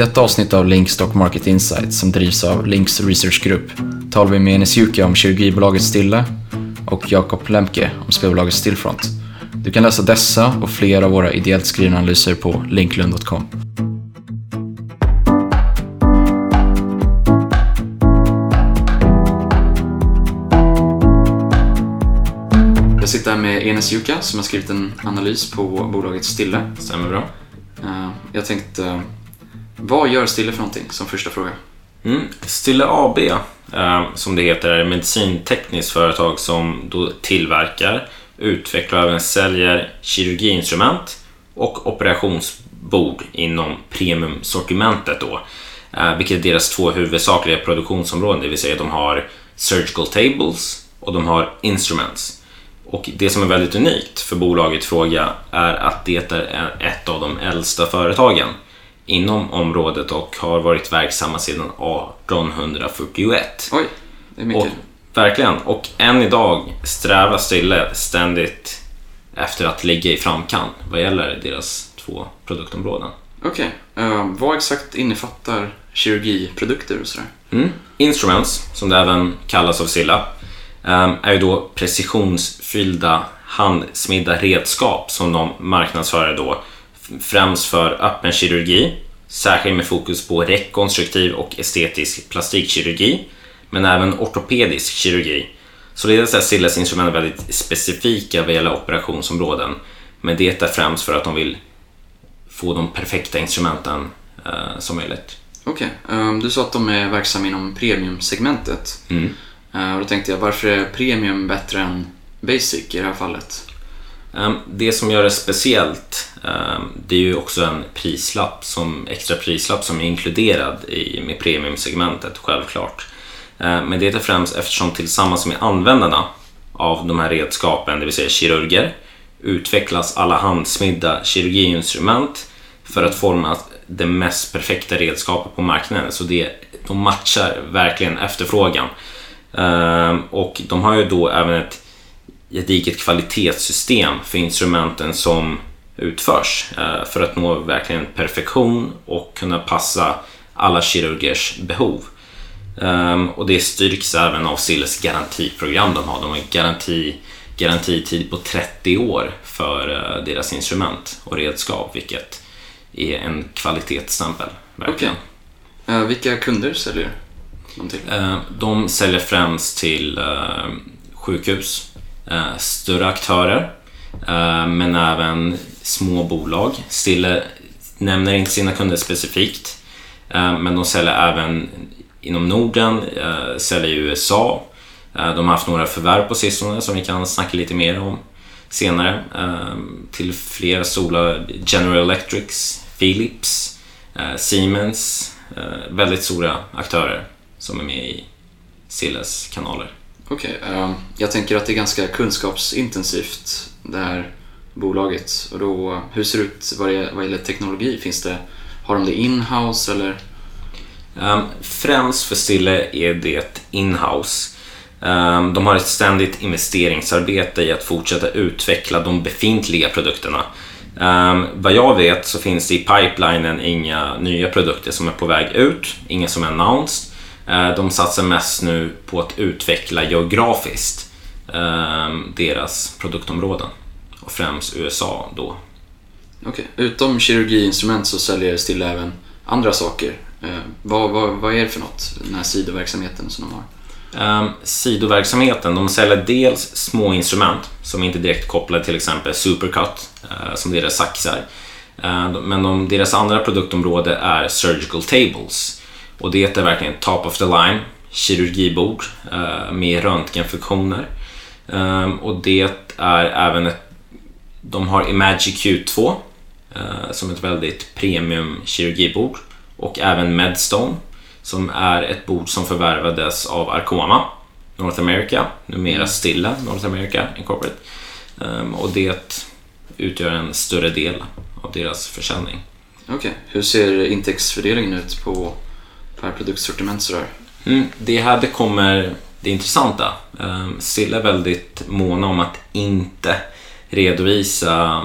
detta avsnitt av LINC Stock Market Insights, som drivs av LINCs researchgrupp, talar vi med Enes Ljuca om kirurgibolaget Stille och Jakob Lembke om spelbolaget Stillfront. Du kan läsa dessa och flera av våra ideellt skrivna analyser på linclund.com. Jag sitter här med Enes Ljuca som har skrivit en analys på bolaget Stille. Stämmer bra. Jag tänkte, vad gör Stille för någonting som första fråga? Stille AB, som det heter, är ett medicintekniskt företag som då tillverkar, utvecklar och även säljer kirurgiinstrument och operationsbord inom premiumsortimentet då, vilket är deras två huvudsakliga produktionsområden, det vill säga de har surgical tables och de har instruments. Och det som är väldigt unikt för bolaget i fråga är att det är ett av de äldsta företagen inom området och har varit verksamma sedan 1841. Oj, det är mycket. Verkligen, och än idag strävar Stille ständigt efter att ligga i framkant vad gäller deras två produktområden. Okej, vad exakt innefattar kirurgiprodukter och sådär? Instruments, som det även kallas av Stille, är ju då precisionsfyllda handsmidda redskap som de marknadsför då främst för öppen kirurgi, särskilt med fokus på rekonstruktiv och estetisk plastikkirurgi, men även ortopedisk kirurgi. Så det är Stilles instrument är väldigt specifika vad gäller operationsområden, men det är främst för att de vill få de perfekta instrumenten som möjligt. Okej. Du sa att de är verksamma inom premiumsegmentet. Och då tänkte jag, varför är premium bättre än basic i det här fallet? Det som gör det speciellt, det är ju också en prislapp, som extra prislapp som är inkluderad med premiumsegmentet, självklart. Men det är främst eftersom tillsammans med användarna av de här redskapen, det vill säga kirurger, utvecklas alla handsmidda kirurgiinstrument för att forma det mest perfekta redskapet på marknaden. Så de matchar verkligen efterfrågan. Och de har ju då även ett gediget kvalitetssystem för instrumenten som utförs för att nå verkligen perfektion och kunna passa alla kirurgers behov. Och det styrks även av Stilles garantiprogram de har. De har en garantitid på 30 år för deras instrument och redskap, vilket är en kvalitetsstämpel verkligen. Okay. Vilka kunder säljer de säljer främst till sjukhus, större aktörer, men även små bolag. Stille nämner inte sina kunder specifikt, men de säljer även inom Norden, säljer i USA. De har haft några förvärv på sistone som vi kan snacka lite mer om senare, till flera stora, General Electric, Philips, Siemens, väldigt stora aktörer som är med i Stilles kanaler. Okej. Jag tänker att det är ganska kunskapsintensivt det här bolaget, och då, hur ser det ut vad gäller teknologi? Har de det in-house eller? Främst för Stille är det in-house. De har ett ständigt investeringsarbete i att fortsätta utveckla de befintliga produkterna. Vad jag vet så finns det i pipelinen inga nya produkter som är på väg ut, inga som är announced. De satsar mest nu på att utveckla geografiskt deras produktområden, och främst USA då. Okej. Utom kirurgiinstrument så säljer Stille även andra saker. Vad är det för något, den här sidoverksamheten som de har? Sidoverksamheten, de säljer dels små instrument som inte direkt kopplade, till exempel Supercut som deras saxar. Men deras andra produktområde är surgical tables. Och det är verkligen top of the line kirurgibord med röntgenfunktioner. Och det är även de har iMagic q 2 som ett väldigt premium kirurgibord, och även Medstone som är ett bord som förvärvades av Arcoma North America, numera Stille North America Incorporated. Och det utgör en större del av deras försäljning. Okej. Hur ser intäktsfördelningen ut på per produktsortiment sådär? Det är här det kommer det intressanta. Stille är väldigt måna om att inte redovisa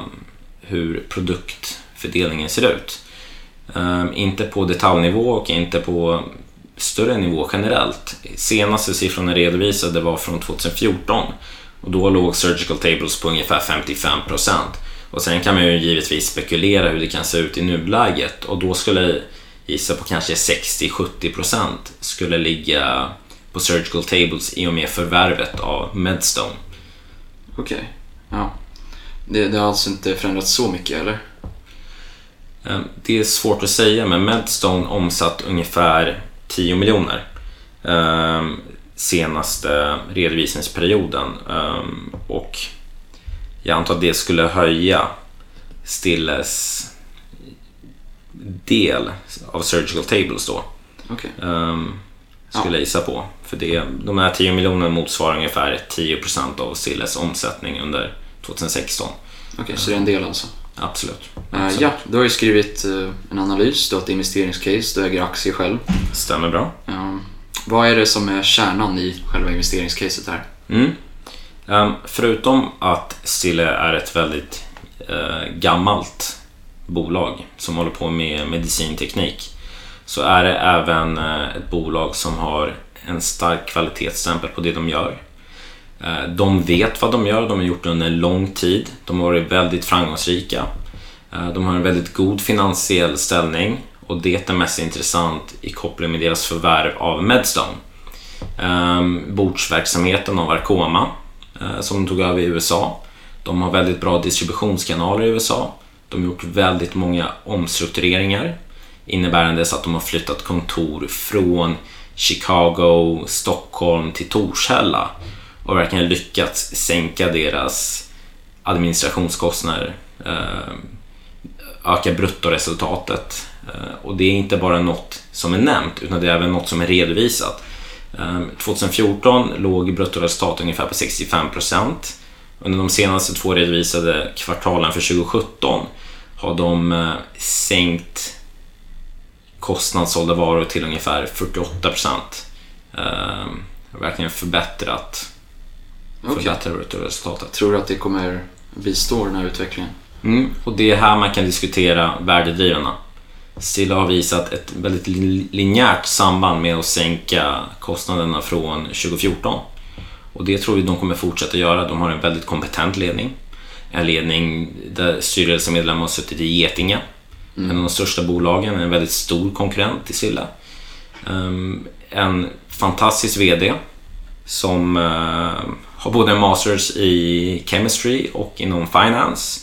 hur produktfördelningen ser ut. Inte på detaljnivå och inte på större nivå generellt. Senaste siffrorna redovisade var från 2014 och då låg surgical tables på ungefär 55%. Och sen kan man ju givetvis spekulera hur det kan se ut i nuläget, och då skulle jag gissa på kanske 60-70% skulle ligga på surgical tables i och med förvärvet av Medstone. Okej, okay. Ja. Det har alltså inte förändrats så mycket, eller? Det är svårt att säga, men Medstone omsatt ungefär 10 miljoner senaste redovisningsperioden, och jag antar att det skulle höja Stilles del av surgical tables då. Okay. Skulle jag gissa på. För de här 10 miljonerna motsvarar ungefär 10% av Stilles omsättning under 2016. Okej, okay, så det är en del alltså? Absolut. Absolut. Ja, du har ju skrivit en analys, du har ett investeringscase, du äger aktier själv. Stämmer bra. Vad är det som är kärnan i själva investeringscaset här? Förutom att Stille är ett väldigt gammalt bolag som håller på med medicinteknik, så är det även ett bolag som har en stark kvalitetsstämpel på det de gör. De vet vad de gör, de har gjort det under en lång tid, de har varit väldigt framgångsrika, de har en väldigt god finansiell ställning, och det är mest intressant i koppling med deras förvärv av Medstone. Bordsverksamheten av Arcoma som de tog över i USA. De har väldigt bra distributionskanaler i USA. De har gjort väldigt många omstruktureringar, innebärande att de har flyttat kontor från Chicago, Stockholm till Torshälla, och verkligen lyckats sänka deras administrationskostnader, öka bruttoresultatet. Och det är inte bara något som är nämnt, utan det är även något som är redovisat. 2014 låg bruttoresultat ungefär på 65%. Under de senaste två redovisade kvartalen för 2017 har de sänkt kostnadssålda varor till ungefär 48%. Verkligen förbättrat bruttoresultatet. Tror du att det kommer bistå den här utvecklingen? Och det är här man kan diskutera värdedrivarna. Stille har visat ett väldigt linjärt samband med att sänka kostnaderna från 2014. Och det tror vi de kommer fortsätta göra. De har en väldigt kompetent ledning. En ledning där styrelsemedlemmar har suttit i Getinge. En av de största bolagen, en väldigt stor konkurrent till Stille. En fantastisk vd som har både en masters i chemistry och inom finance.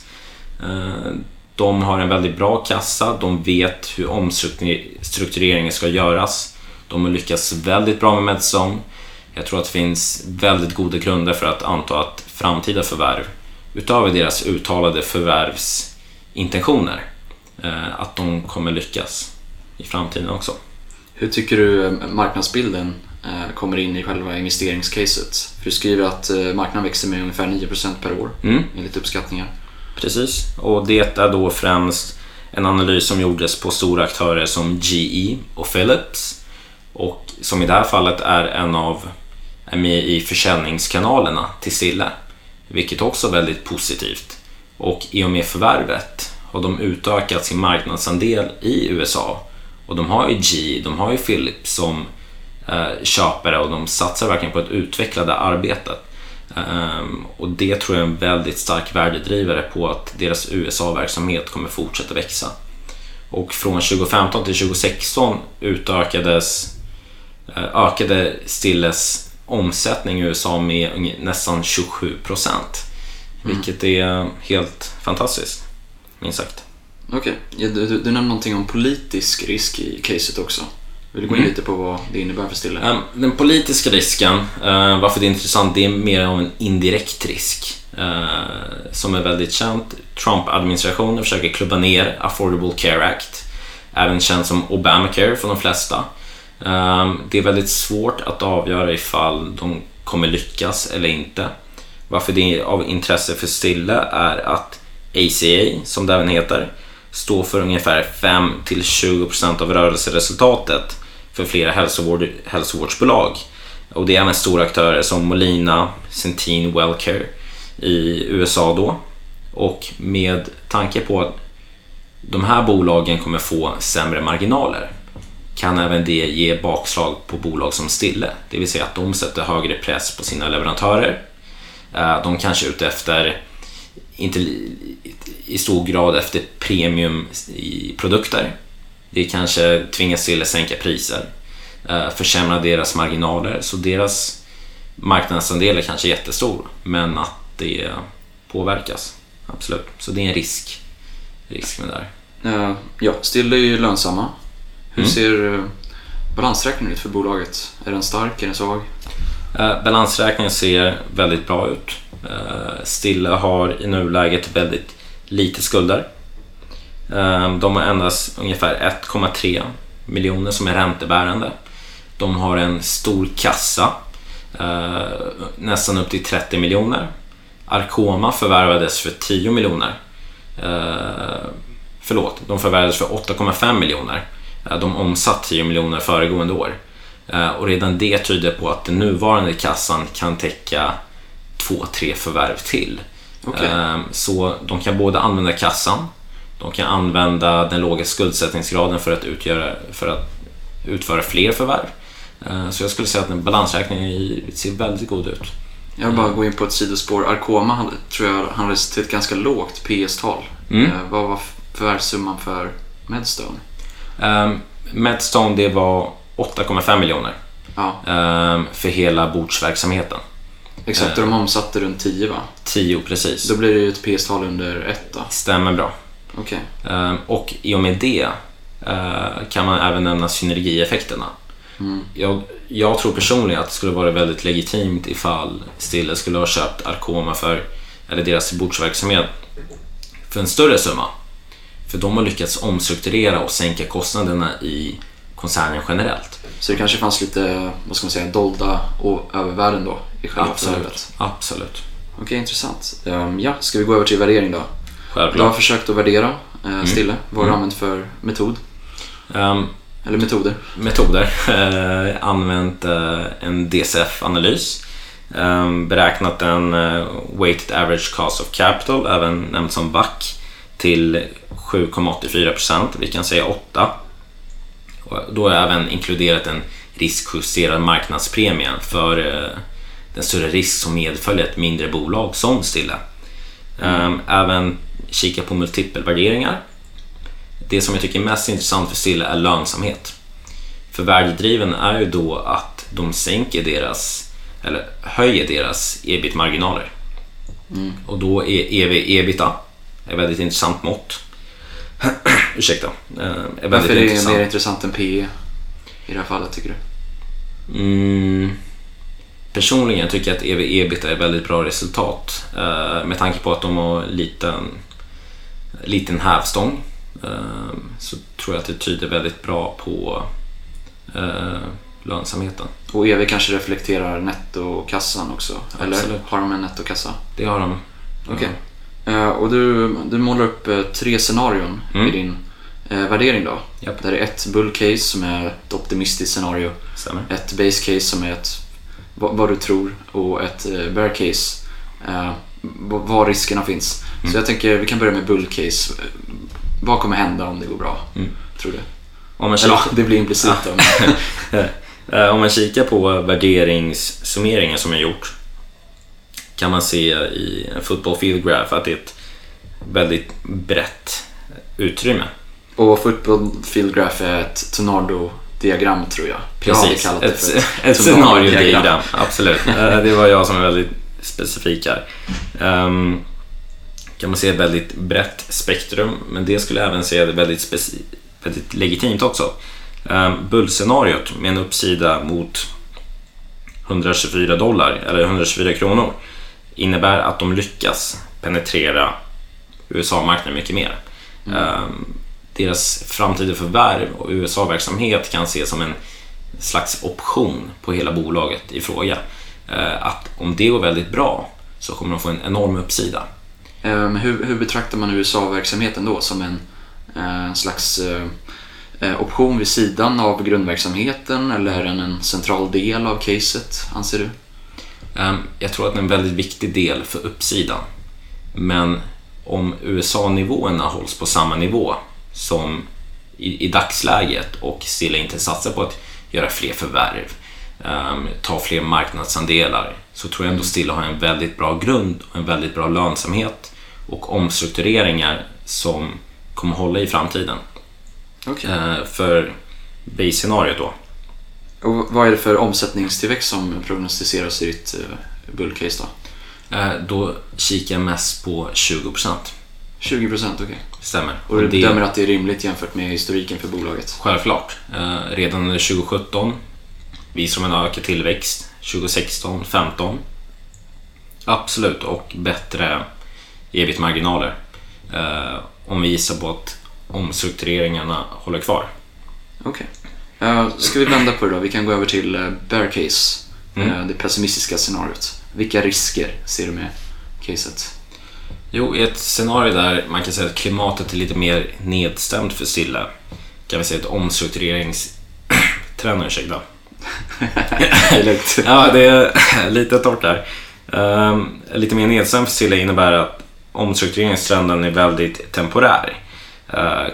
De har en väldigt bra kassa, de vet hur omstruktureringen ska göras. De har lyckats väldigt bra med Medstone. Jag tror att det finns väldigt goda grunder för att anta att framtida förvärv, utöver deras uttalade förvärvsintentioner, att de kommer lyckas i framtiden också. Hur tycker du marknadsbilden kommer in i själva investeringscaset? Du skriver att marknaden växer med ungefär 9% per år, enligt uppskattningar. Precis, och det är då främst en analys som gjordes på stora aktörer som GE och Philips, och som i det här fallet är med i försäljningskanalerna till Stille, vilket också är väldigt positivt. Och i och med förvärvet har de utökat sin marknadsandel i USA, och de har ju GE, de har ju Philips som köpare, och de satsar verkligen på ett utvecklade arbetet. Och det tror jag är en väldigt stark värdedrivare på att deras USA-verksamhet kommer fortsätta växa. Och från 2015 till 2016 ökade Stilles omsättning i USA med nästan 27%, vilket är helt fantastiskt, minst sagt. Okej, okay. Du nämnde någonting om politisk risk i caset också. Vill du gå in lite på vad det innebär för Stille? Den politiska risken, varför det är intressant, det är mer av en indirekt risk som är väldigt känt. Trump-administrationen försöker klubba ner Affordable Care Act, även känd som Obamacare för de flesta. Det är väldigt svårt att avgöra ifall de kommer lyckas eller inte. Varför det är av intresse för Stille är att ACA, som det även heter, står för ungefär 5-20% av rörelseresultatet för flera hälsovårdsbolag. Och det är även stora aktörer som Molina, Centene, Wellcare i USA då. Och med tanke på att de här bolagen kommer få sämre marginaler, kan även det ge bakslag på bolag som Stille. Det vill säga att de sätter högre press på sina leverantörer. De kanske är ute efter, inte i stor grad efter premium i produkter. Det kanske tvingas till att sänka priser, försämra deras marginaler. Så deras marknadsandel är kanske jättestor, men att det påverkas, absolut. Så det är en risk med det där. Ja, Stille är ju lönsamma. Hur ser balansräkningen ut för bolaget? Är den stark, är den svag? Balansräkningen ser väldigt bra ut. Stille har i nuläget väldigt lite skulder. De har endast ungefär 1,3 miljoner som är räntebärande. De har en stor kassa, nästan upp till 30 miljoner. Arcoma förvärvades för 10 miljoner. De förvärvades för 8,5 miljoner. De omsatt 10 miljoner föregående år. Och redan det tyder på att den nuvarande kassan kan täcka 2-3 förvärv till. Okay. Så de kan både använda kassan, de kan använda den låga skuldsättningsgraden för att utföra fler förvärv. Så jag skulle säga att den balansräkningen ser väldigt god ut. Jag bara gå in på ett sidospår. Arcoma tror jag handlades till ett ganska lågt PS-tal. Vad var förvärvssumman för Medstone? Medstone, det var 8,5 miljoner för hela bordsverksamheten. Exakt, och de omsatte runt 10, va? 10, precis. Då blir det ju ett PS-tal under 1, då. Stämmer bra. Okay. Och i och med det kan man även nämna synergieffekterna. Jag tror personligen att det skulle vara väldigt legitimt ifall Stille skulle ha köpt Arcoma eller deras bordsverksamhet för en större summa. För de har lyckats omstrukturera och sänka kostnaderna i koncernen generellt. Så det kanske fanns lite, vad ska man säga, dolda övervärden då i själva förvärvet. Absolut. Okej, intressant. Ska vi gå över till värdering då? Självklart. Du har försökt att värdera Stille. Vad har du använt för metod? Eller metoder? Metoder. Använt en DCF-analys. Beräknat en weighted average cost of capital, även nämnt som WACC, till 7,84%, vi kan säga 8%. Och då har jag även inkluderat en riskjusterad marknadspremie för den större risk som medföljer ett mindre bolag som Stille. Även kika på multipelvärderingar. Det som jag tycker är mest intressant för Stille är lönsamhet. För värdedriven är ju då att de höjer deras EBIT-marginaler. Och då är EV-EBITA är väldigt intressant mått. Ursäkta. Varför är det intressant. Mer intressant än PE i det här fallet, tycker du? Personligen tycker jag att EV-EBITA är väldigt bra resultat, med tanke på att de har liten hävstång. Så tror jag att det tyder väldigt bra på lönsamheten. Och EV kanske reflekterar nettokassan också. Absolut. Eller har de en nettokassa? Det har de. Okej. Och du målar upp 3 scenarion i din värdering då. Yep. Där är ett bull case som är ett optimistiskt scenario. Stämmer. Ett base case som är vad du tror, och ett bear case, var riskerna finns. Så jag tänker vi kan börja med bull case. Vad kommer hända om det går bra, tror du? Det blir implicit. Om man kikar på värderingssummeringen som jag gjort, kan man se i en football field graph att det är ett väldigt brett utrymme. Och football field graph är ett tornado-diagram, tror jag. Precis, jag ett scenario-diagram, absolut. Det var jag som är väldigt specifik här. Kan man se ett väldigt brett spektrum, men det skulle jag även säga är väldigt legitimt också. Bullscenariot med en uppsida mot $124 eller 124 kronor innebär att de lyckas penetrera USA-marknaden mycket mer. Deras framtida förvärv och USA-verksamhet kan ses som en slags option på hela bolaget i fråga. Att om det går väldigt bra så kommer de få en enorm uppsida. Hur betraktar man USA-verksamheten då? Som en slags option vid sidan av grundverksamheten, eller är den en central del av caset, anser du? Jag tror att det är en väldigt viktig del för uppsidan. Men om USA-nivåerna hålls på samma nivå som i dagsläget, och Sille inte satsar på att göra fler förvärv, ta fler marknadsandelar, så tror jag ändå Stille har en väldigt bra grund och en väldigt bra lönsamhet och omstruktureringar som kommer hålla i framtiden. Okay. För base-scenariot då. Och vad är det för omsättningstillväxt som prognostiseras i ditt bullcase då? Då kikar jag mest på 20%. 20%, okej. Okay. Stämmer. Och du bedömer att det är rimligt jämfört med historiken för bolaget? Självklart. Redan under 2017 visar man en ökad tillväxt. 2016, 15. Absolut, och bättre EBIT-marginaler. Om vi gissar på att omstruktureringarna håller kvar. Okej. Okay. Ska vi vända på det då? Vi kan gå över till bear case. Det pessimistiska scenariot. Vilka risker ser du med caset? Jo, i ett scenario där man kan säga att klimatet är lite mer nedstämt för Stille, kan vi säga att omstruktureringstrenden, ursäkta. Ja, det är lite torrt där. Lite mer nedstämt för Stille innebär att omstruktureringstrenden är väldigt temporär.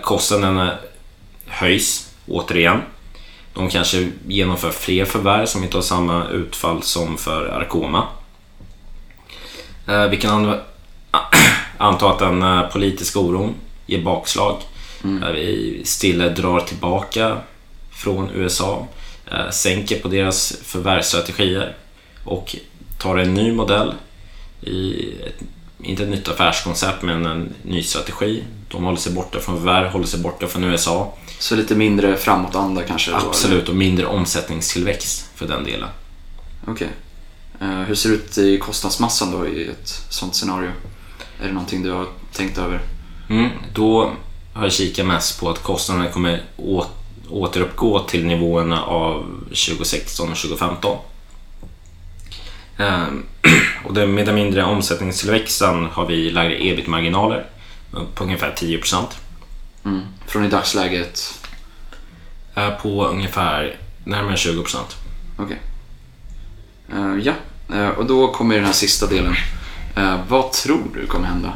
Kostnaderna höjs återigen. De kanske genomför fler förvärv som inte har samma utfall som för Arcoma. Vi kan anta att den politiska oron ger bakslag. Vi Stille drar tillbaka från USA, sänker på deras förvärvsstrategier och tar en ny modell i ett, inte ett nytt affärskoncept, men en ny strategi. De håller sig borta från förvärv, håller sig borta från USA. Så lite mindre framåtanda kanske? Absolut, då, och mindre omsättningstillväxt för den delen. Okej. Hur ser det ut i kostnadsmassan då i ett sånt scenario? Är det någonting du har tänkt över? Då har jag kikat mest på att kostnaderna kommer återuppgå till nivåerna av 2016 och 2015. Och med den mindre omsättningstillväxten har vi lägre EBIT-marginaler på ungefär 10%. Från i dagsläget? På ungefär närmare 20%. Okej. Ja, och då kommer den här sista delen. Vad tror du kommer hända?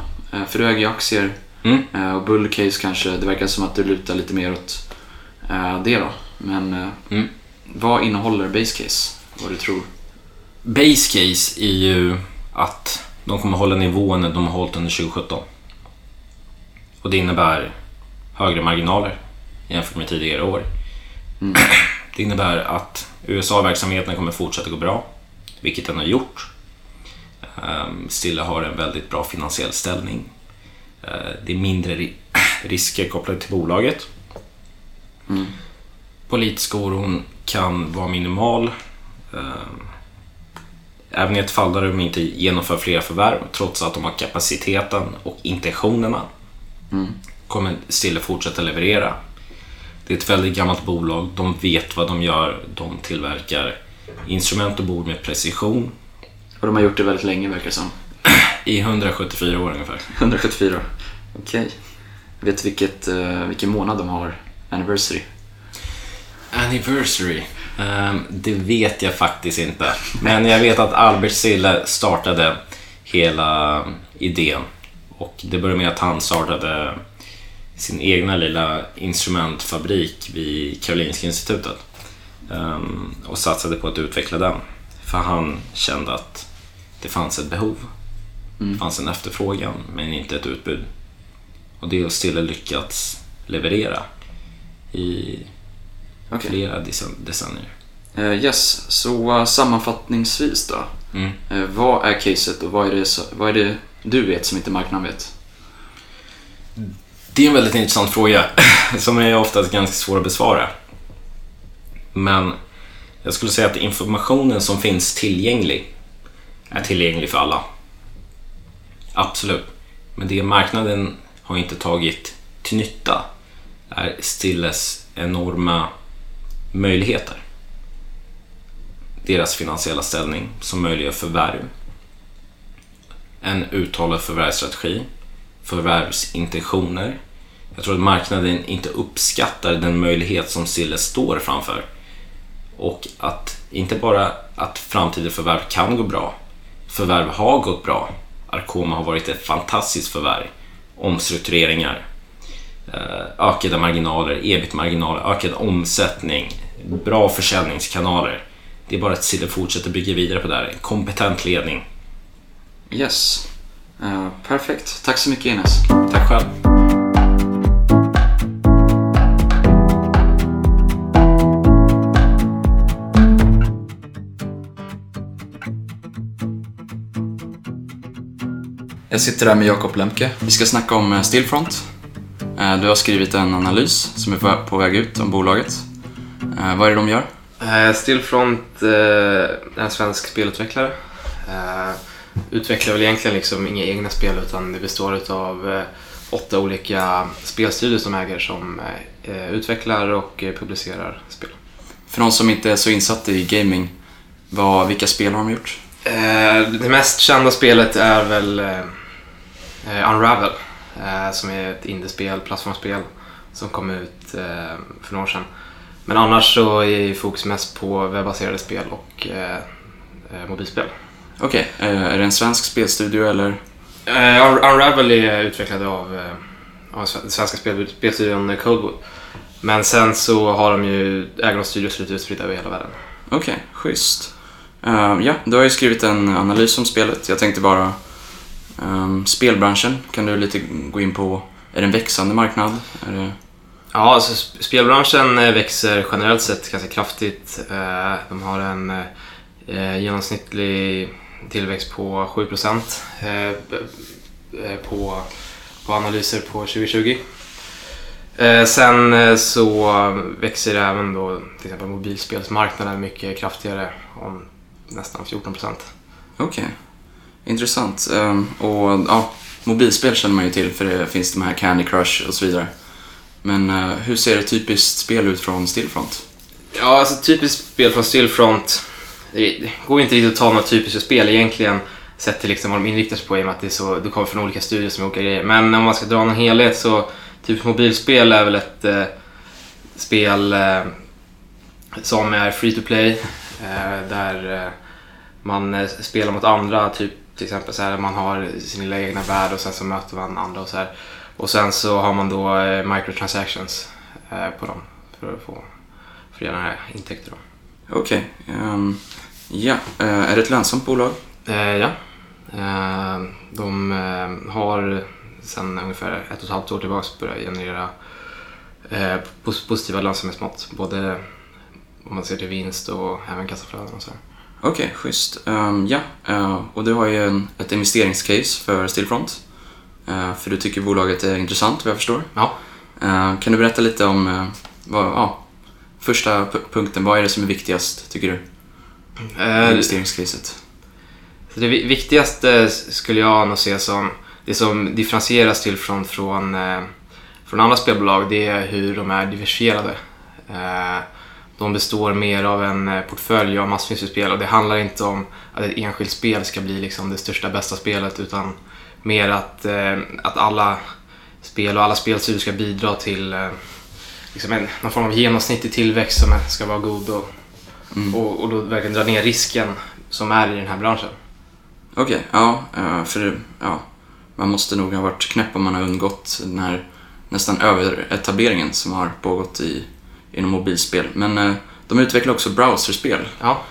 För du äger ju aktier och bullcase kanske, det verkar som att du lutar lite mer åt det då. Men vad innehåller basecase? Vad du tror? Basecase är ju att de kommer hålla nivån de har hållit under 2017. Och det innebär högre marginaler jämfört med tidigare år. Det innebär att USA-verksamheten kommer fortsätta gå bra, vilket den har gjort. Stille har en väldigt bra finansiell ställning. Det är mindre risker kopplade till bolaget. Politisk oron kan vara minimal. Även i ett fall där de inte genomför flera förvärv, trots att de har kapaciteten och intentionerna, kommer Stille fortsätta leverera. Det är ett väldigt gammalt bolag, de vet vad de gör, de tillverkar instrument och bord med precision. Och de har gjort det väldigt länge, verkar det som. I 174 år ungefär. 174 år, okej. Vet du vilken månad de har anniversary? Anniversary? Det vet jag faktiskt inte. Men jag vet att Albert Sille startade hela idén. Och det började med att han startade sin egna lilla instrumentfabrik vid Karolinska institutet och satsade på att utveckla den. För han kände att det fanns ett behov, det fanns en efterfrågan men inte ett utbud. Och det har Stille lyckats leverera i flera decennier. Yes, så sammanfattningsvis då, vad är caset och vad är det du vet som inte marknaden vet? Det är en väldigt intressant fråga som är oftast ganska svår att besvara. Men jag skulle säga att informationen som finns tillgänglig är tillgänglig för alla. Absolut. Men det marknaden har inte tagit till nytta är Stilles enorma möjligheter. Deras finansiella ställning som möjliggör förvärv. En uttalad förvärvsstrategi. Förvärvsintentioner. Jag tror att marknaden inte uppskattar den möjlighet som Stille står framför. Och att inte bara att framtida förvärv kan gå bra. Förvärv har gått bra. Arcoma har varit ett fantastiskt förvärv. Omstruktureringar. ökade marginaler, ebit-marginaler, ökad omsättning, bra försäljningskanaler. Det är bara att Sille fortsätter bygga vidare på det här. Kompetent ledning. Yes, perfekt. Tack så mycket, Enes. Tack själv. Jag sitter här med Jakob Lembke. Vi ska snacka om Stillfront. Du har skrivit en analys som är på väg ut om bolaget. Vad är det de gör? Stillfront är en svensk spelutvecklare. Utvecklar väl egentligen liksom inga egna spel, utan det består av 8 olika spelstudier som äger, som utvecklar och publicerar spel. För de som inte är så insatt i gaming, vilka spel har de gjort? Det mest kända spelet är väl Unravel, som är ett indiespel, plattformsspel som kom ut för några år sedan. Men annars så är fokus mest på webbaserade spel och mobilspel. Okej, är det en svensk spelstudio eller? Unravel är utvecklad av svenska spelstudion Coldwood. Men sen så har de ju egna studios lite utspritt över hela världen. Okej, schysst. Ja, du har ju skrivit en analys om spelet. Jag tänkte bara, spelbranschen, kan du lite gå in på, är det en växande marknad? Ja, alltså, spelbranschen växer generellt sett ganska kraftigt. De har en genomsnittlig tillväxt på 7% på analyser på 2020. Sen så växer även då till exempel mobilspelsmarknaden mycket kraftigare, om nästan 14%. Okej, intressant. Och ja, mobilspel känner man ju till, för det finns de här Candy Crush och så vidare. Men hur ser ett typiskt spel ut från Stillfront? Ja, alltså typiskt spel från Stillfront, det går inte riktigt att ta något typiskt spel egentligen, sett till liksom vad de inriktar sig på, i och med att det är så, du kommer från olika studier som är olika grejer. Men om man ska dra en helhet, så typ mobilspel är väl ett spel som är free to play, där man spelar mot andra, typ till exempel så här, man har sin lilla egna värld och sen så möter man andra och så här. Och sen så har man då microtransactions på dem för att få fria intäkter då. Okej, ja, är det ett lönsamt bolag? Ja, de har sedan ungefär 1,5 år tillbaka börjat generera positiva lönsamhetsmått, både om man ser till vinst och även kassaflöden och så. Okej, schysst. Ja, och du har ju ett investeringscase för Stillfront, för du tycker bolaget är intressant, vad jag förstår. Ja. Kan du berätta lite om första punkten, vad är det som är viktigast, tycker du? Investeringscaset. Det viktigaste skulle jag nog se som det som differentieras till från andra spelbolag, det är hur de är diversifierade. De består mer av en portfölj av massvis av spel, och det handlar inte om att ett enskilt spel ska bli liksom det största, bästa spelet, utan mer att alla spel och alla spelstudier ska bidra till liksom någon form av genomsnittlig tillväxt som ska vara god och då verkligen dra ner risken som är i den här branschen. Okej, ja, för ja, man måste nog ha varit knäpp om man har undgått den här nästan överetableringen som har pågått inom mobilspel. Men de utvecklar också browserspel. Ja.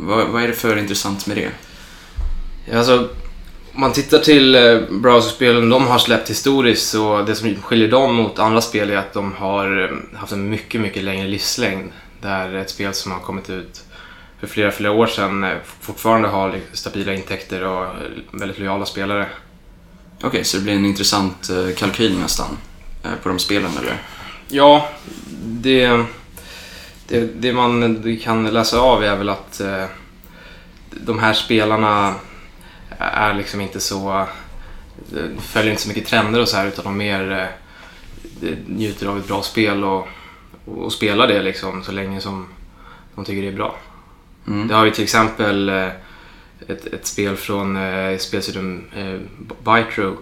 Vad är det för intressant med det? Alltså, om man tittar till browserspelen de har släppt historiskt, så det som skiljer dem mot andra spel är att de har haft en mycket, mycket längre livslängd, där ett spel som har kommit ut för flera år sedan fortfarande har stabila intäkter och väldigt lojala spelare. Okej, så det blir en intressant kalkyl nästan på de spelen, eller? Ja, det man kan läsa av är väl att de här spelarna är liksom inte så, följer inte så mycket trender och så här, utan de mer njuter av ett bra spel och spelar det liksom så länge som de tycker det är bra. Det har ju till exempel ett spel från spelstudion ByteRow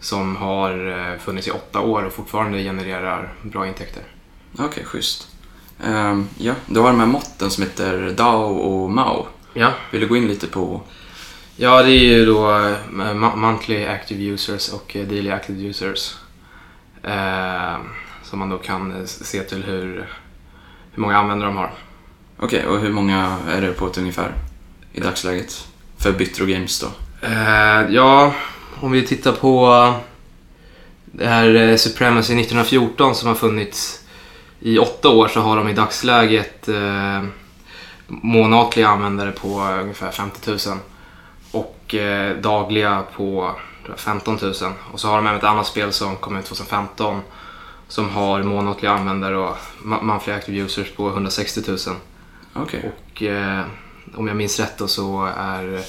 som har funnits i 8 år och fortfarande genererar bra intäkter. Okej, schysst. Ja, du har de här måtten som heter DAO och MAO. Ja. Vill du gå in lite på? Ja, det är ju då monthly active users och daily active users. som man då kan se till hur många användare de har. Okej, och hur många är det på ett ungefär i dagsläget för Bytro Games då? Ja, om vi tittar på det här Supremacy 1914 som har funnits i 8 år, så har de i dagsläget månatliga användare på ungefär 50 000 och dagliga på 15 000. Och så har de även ett annat spel som kom ut 2015 som har månatliga användare och monthly active users på 160 000. Okay. Och om jag minns rätt då, så är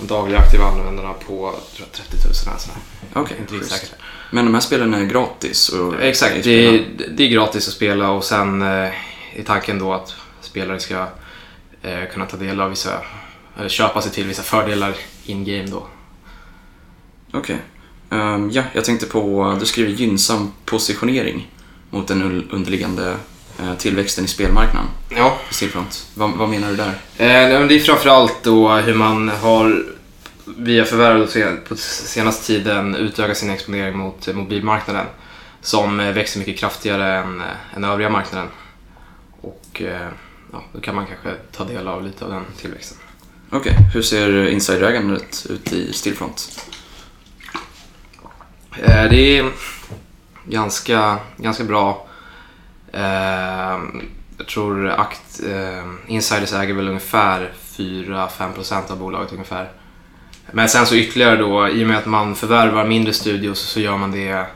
de dagliga aktiva användarna på 30 000 här. Okej, inte riktigt säkert. Men de här spelen är gratis? Och exakt, det är gratis att spela, och sen är tanken då att spelare ska kunna ta del av vissa, eller köpa sig till vissa fördelar in-game då. Okej. Ja, jag tänkte på, du skriver gynnsam positionering mot den underliggande tillväxten i spelmarknaden. Ja. I Stillfront. Vad menar du där? Det är framförallt då hur man har via förvärv på senaste tiden utökat sin exponering mot mobilmarknaden, som växer mycket kraftigare än övriga marknaden. Och ja, då kan man kanske ta del av lite av den tillväxten. Okej, hur ser insiderägandet ut i Stillfront? Det är ganska bra. Jag tror insiders äger väl ungefär 4-5% av bolaget ungefär. Men sen så ytterligare då, i och med att man förvärvar mindre studios, så gör man det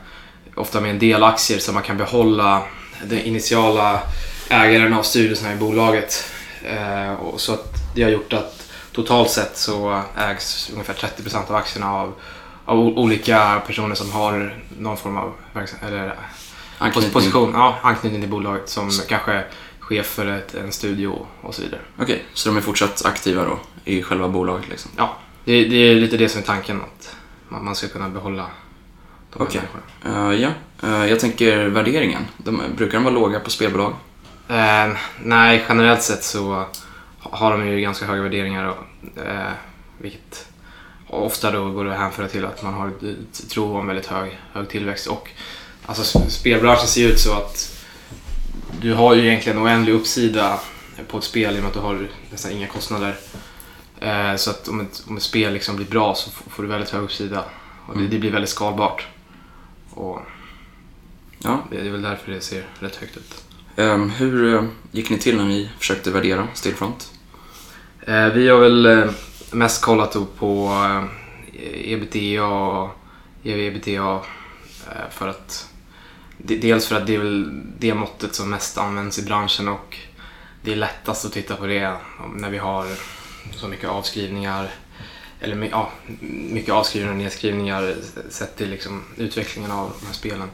ofta med en del aktier, så man kan behålla den initiala ägaren av studioserna i bolaget. Och så att det har gjort att totalt sett så ägs ungefär 30% av aktierna av olika personer som har någon form av position, anknytning till bolaget, som kanske chef för en studio och så vidare. Okej, så de är fortsatt aktiva då i själva bolaget liksom? Ja, det är lite det som är tanken, att man ska kunna behålla de människorna. Jag tänker värderingen. Brukar de vara låga på spelbolag? Nej, generellt sett så har de ju ganska höga värderingar då, vilket ofta då går det att hänföra till att man har tro på en väldigt hög tillväxt. Och alltså, spelbranschen ser ut så att du har ju egentligen oändlig uppsida på ett spel i och med att du har nästan inga kostnader. Så att om ett spel liksom blir bra, så får du väldigt hög uppsida. Och det blir väldigt skalbart. Och ja. Det är väl därför det ser rätt högt ut. Hur gick ni till när ni försökte värdera Stillfront? Vi har väl mest kollat på EBITDA och EV/EBITDA, för att dels för att det är väl det måttet som mest används i branschen, och det är lättast att titta på det när vi har så mycket avskrivningar, eller ja, mycket avskrivningar och nedskrivningar sett till liksom utvecklingen av de här spelen.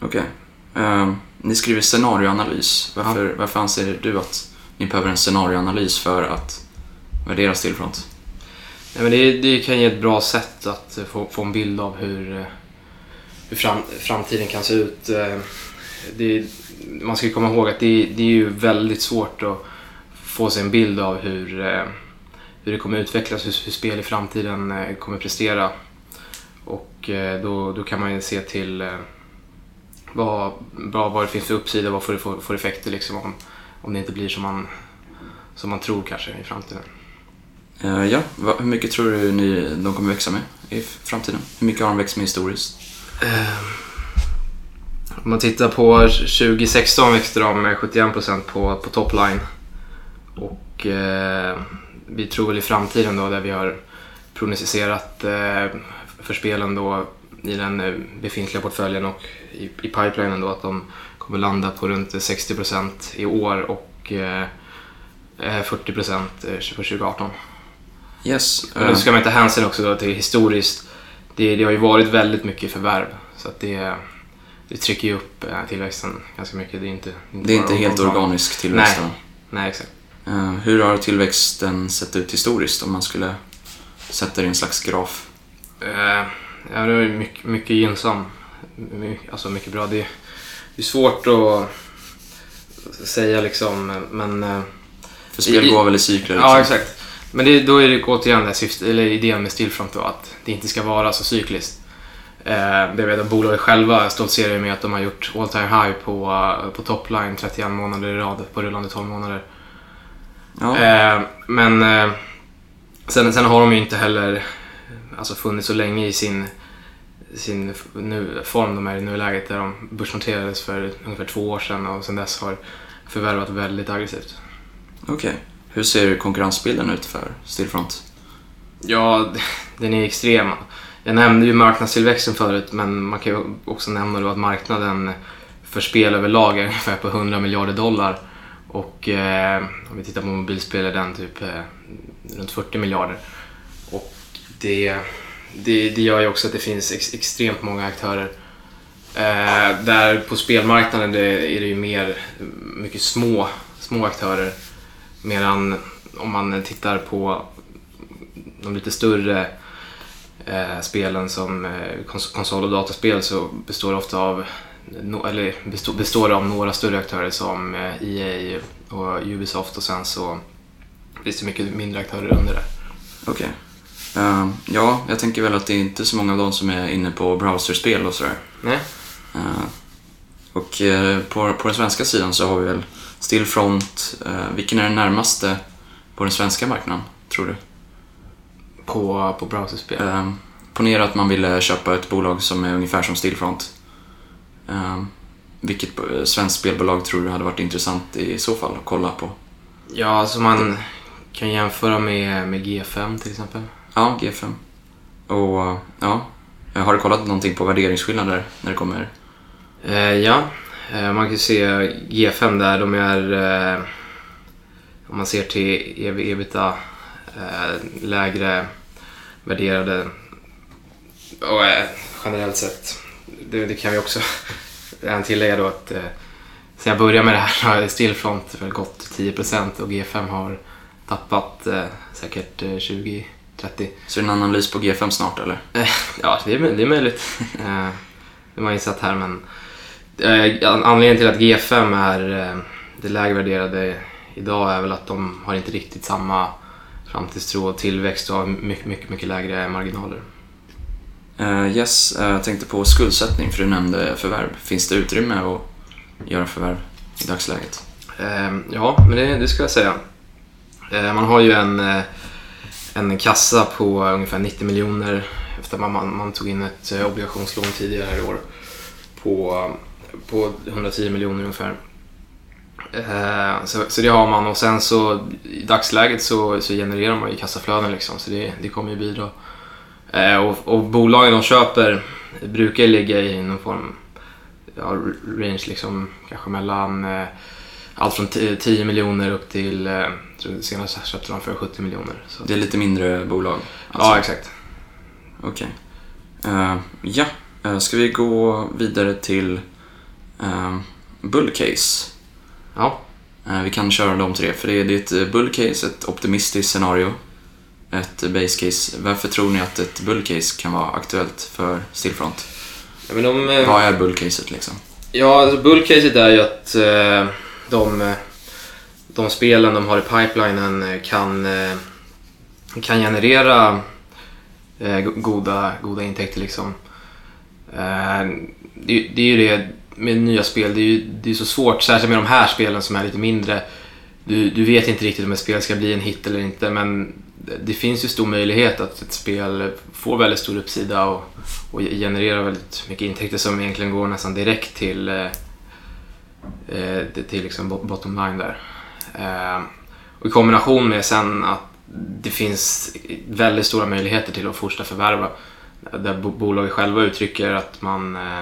Okej. Ni skriver scenarioanalys. Varför anser du att ni behöver en scenarioanalys för att värdera Stillfront? Nej, men det kan ge ett bra sätt att få en bild av hur framtiden kan se ut. Man ska komma ihåg att det är ju väldigt svårt att få sig en bild av hur det kommer utvecklas, hur spel i framtiden kommer prestera. Och då kan man ju se till vad det finns för uppsida, vad får effekter liksom, om det inte blir som man tror kanske i framtiden. Ja, hur mycket tror du de kommer växa med i framtiden? Hur mycket har de växt med historiskt? Om man tittar på 2016 växte de med 71% på topline. Och vi tror väl i framtiden då, där vi har prognostiserat för spelen då i den befintliga portföljen och i pipelinen då, att de kommer landa på runt 60% i år och 40% för 2018. Yes. Och då ska man inte hänsyn också då till historiskt. Det har ju varit väldigt mycket förvärv, så att det trycker ju upp tillväxten ganska mycket. Det är inte helt organisk tillväxt. Nej, exakt. Hur har tillväxten sett ut historiskt om man skulle sätta det i en slags graf? Ja, det är mycket gynnsam. Alltså mycket bra. Det är svårt att säga liksom, men för spel går väl i cykler liksom. Ja, exakt. Men då är det återigen idén med Stillfront då, att det inte ska vara så cykliskt. Det vet att bolaget själva stoltserar med att de har gjort all time high på topline 31 månader i rad på rullande 12 månader. Ja. Men sen har de ju inte heller alltså funnits så länge i sin form de är i nuläget, där de börsnoterades för ungefär 2 år sedan och sedan dess har förvärvat väldigt aggressivt. Okej. Hur ser konkurrensbilden ut för Stillfront? Ja, den är extrem. Jag nämnde ju marknadstillväxten förut, men man kan ju också nämna då att marknaden för spel överlag är ungefär på $100 miljarder. Och om vi tittar på mobilspel är den typ runt 40 miljarder. Och det gör ju också att det finns extremt många aktörer. Där på spelmarknaden är det ju mer mycket små aktörer. Medan om man tittar på de lite större spelen som konsol- och dataspel, så består det ofta av några större aktörer som EA och Ubisoft, och sen så finns det mycket mindre aktörer under det. Okej. Ja, jag tänker väl att det är inte så många av dem som är inne på browserspel och sådär. Nej. Och på den svenska sidan så har vi väl Stillfront. Vilken är den närmaste på den svenska marknaden, tror du? På browserspel? Ponera att man ville köpa ett bolag som är ungefär som Stillfront. Vilket svenskt spelbolag tror du hade varit intressant i så fall att kolla på? Ja, alltså man kan jämföra med G5 till exempel. Ja, G5. Och ja, har du kollat någonting på värderingsskillnader när det kommer? Man kan se G5 där, de är om man ser till EV/EBITDA lägre värderade och generellt sett. Det kan vi också tillägga då att sen jag började med det här har Stillfront väl gått 10% och G5 har tappat säkert 20-30. Så är det en analys på G5 snart eller? Ja, det är möjligt. Det var insatt här, men anledningen till att G5 är det lägre värderade idag är väl att de har inte riktigt samma framtidstro och tillväxt och har mycket lägre marginaler. Jag tänkte på skuldsättning, för du nämnde förvärv. Finns det utrymme att göra förvärv i dagsläget? Ja, men det ska jag säga. Man har ju en kassa på ungefär 90 miljoner efter att man tog in ett obligationslån tidigare här i år på 110 miljoner ungefär. Så det har man, och sen så i dagsläget så genererar man ju kassaflöden liksom, så det kommer ju bidra. Och bolagen de köper brukar ligga i någon form, ja, range liksom, kanske mellan allt från 10 miljoner upp till, senast köpte de för 70 miljoner. Så. Det är lite mindre bolag? Alltså. Ja, exakt. Okej. Ja, ska vi gå vidare till bullcase? Ja. Vi kan köra de tre, för det är ett bullcase, ett optimistiskt scenario, ett basecase. Varför tror ni att ett bullcase kan vara aktuellt för Stillfront? Ja, men vad är bullcaset liksom? Ja, alltså bullcaset är ju att de spelen de har i pipelinen kan generera goda intäkter liksom. Det är ju det med nya spel, det är så svårt, särskilt med de här spelen som är lite mindre. Du vet inte riktigt om ett spel ska bli en hit eller inte, men det finns ju stor möjlighet att ett spel får väldigt stor uppsida och genererar väldigt mycket intäkter som egentligen går nästan direkt till liksom bottom line där. Och i kombination med sen att det finns väldigt stora möjligheter till att fortsätta förvärva, där bolaget själva uttrycker att man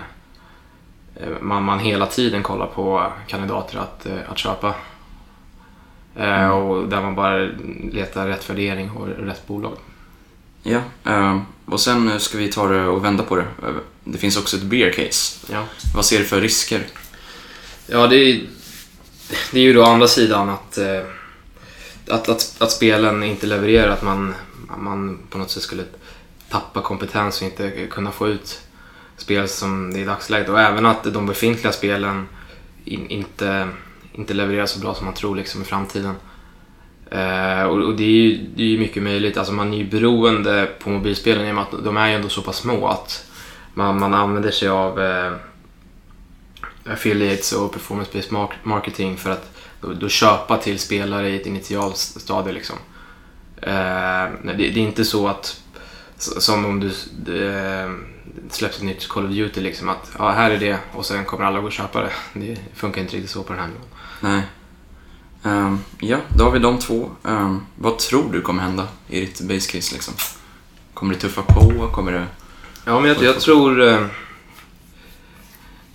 hela tiden kollar på kandidater att köpa. Och där man bara letar rätt värdering och rätt bolag. Ja, och sen ska vi ta det och vända på det. Det finns också ett bear case. Ja. Vad ser du för risker? Ja, det är ju då andra sidan att spelen inte levererar, att man på något sätt skulle tappa kompetens och inte kunna få ut spel som det är i dagsläget, och även att de befintliga spelen inte levererar så bra som man tror liksom i framtiden. Och det är ju mycket möjligt. Alltså man är ju beroende på mobilspelen i och med att de är ju ändå så pass små att man använder sig av affiliates och performance-based marketing för att då köpa till spelare i ett initialstadie liksom. Det är inte så att som om du släpps ett nytt Call of Duty liksom, att ja, här är det och sen kommer alla gå och köpa det. Det funkar inte riktigt så på den här nivån. Nej. Ja, då har vi de två. Vad tror du kommer hända i ditt base case liksom? Kommer det tuffa på? Kommer det... Ja, men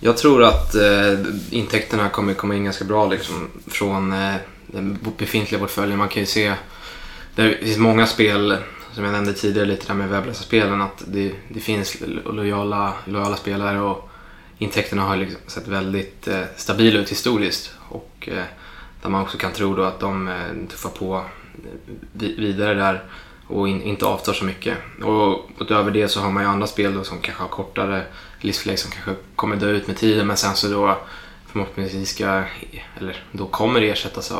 jag tror att intäkterna kommer komma in ganska bra liksom, från den befintliga portföljen. Man kan ju se, det finns många spel som jag nämnde tidigare lite där med webbläsarspelen, att det finns lojala spelare och intäkterna har liksom sett väldigt stabila ut historiskt, och där man också kan tro då att de tuffar på vidare där och inte avtar så mycket. Och utöver det så har man ju andra spel då som kanske har kortare livslägg som kanske kommer dö ut med tiden, men sen så då förhoppningsvis ska, eller då kommer det ersättas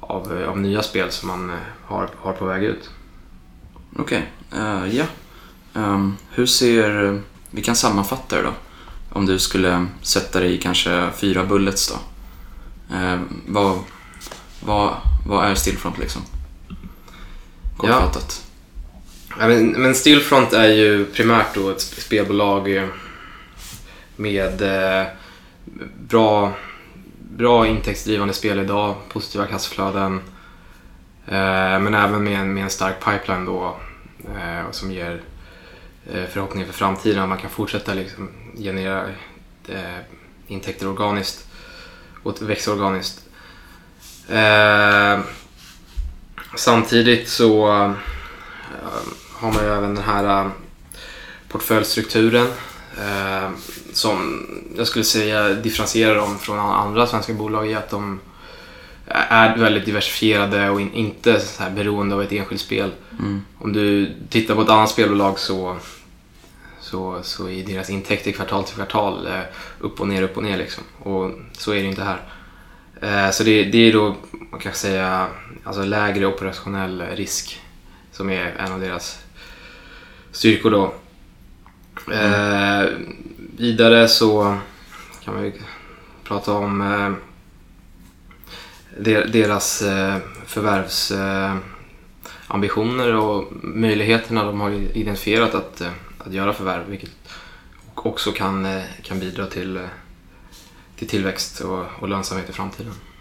av nya spel som man har på väg ut. Okej, ja. Hur ser, vi kan sammanfatta det då, om du skulle sätta dig i kanske 4 bullets då. Vad är Stillfront liksom? Kortfattat. Ja. Men Stillfront är ju primärt då ett spelbolag med bra intäktsdrivande spel idag, positiva kassaflöden, men även med en stark pipeline då, som ger förhoppningar för framtiden att man kan fortsätta liksom generera intäkter organiskt och växa organiskt. Samtidigt så har man ju även den här portföljstrukturen som jag skulle säga differentierar dem från andra svenska bolag i att de är väldigt diversifierade och inte så här beroende av ett enskilt spel. Mm. Om du tittar på ett annat spelbolag så är deras intäkter kvartal till kvartal upp och ner liksom. Och så är det ju inte här. Så det är då, man kan säga, alltså lägre operationell risk som är en av deras styrkor då. Vidare så kan man ju prata om deras förvärvsambitioner och möjligheterna de har identifierat att göra förvärv, vilket också kan bidra till tillväxt och lönsamhet i framtiden.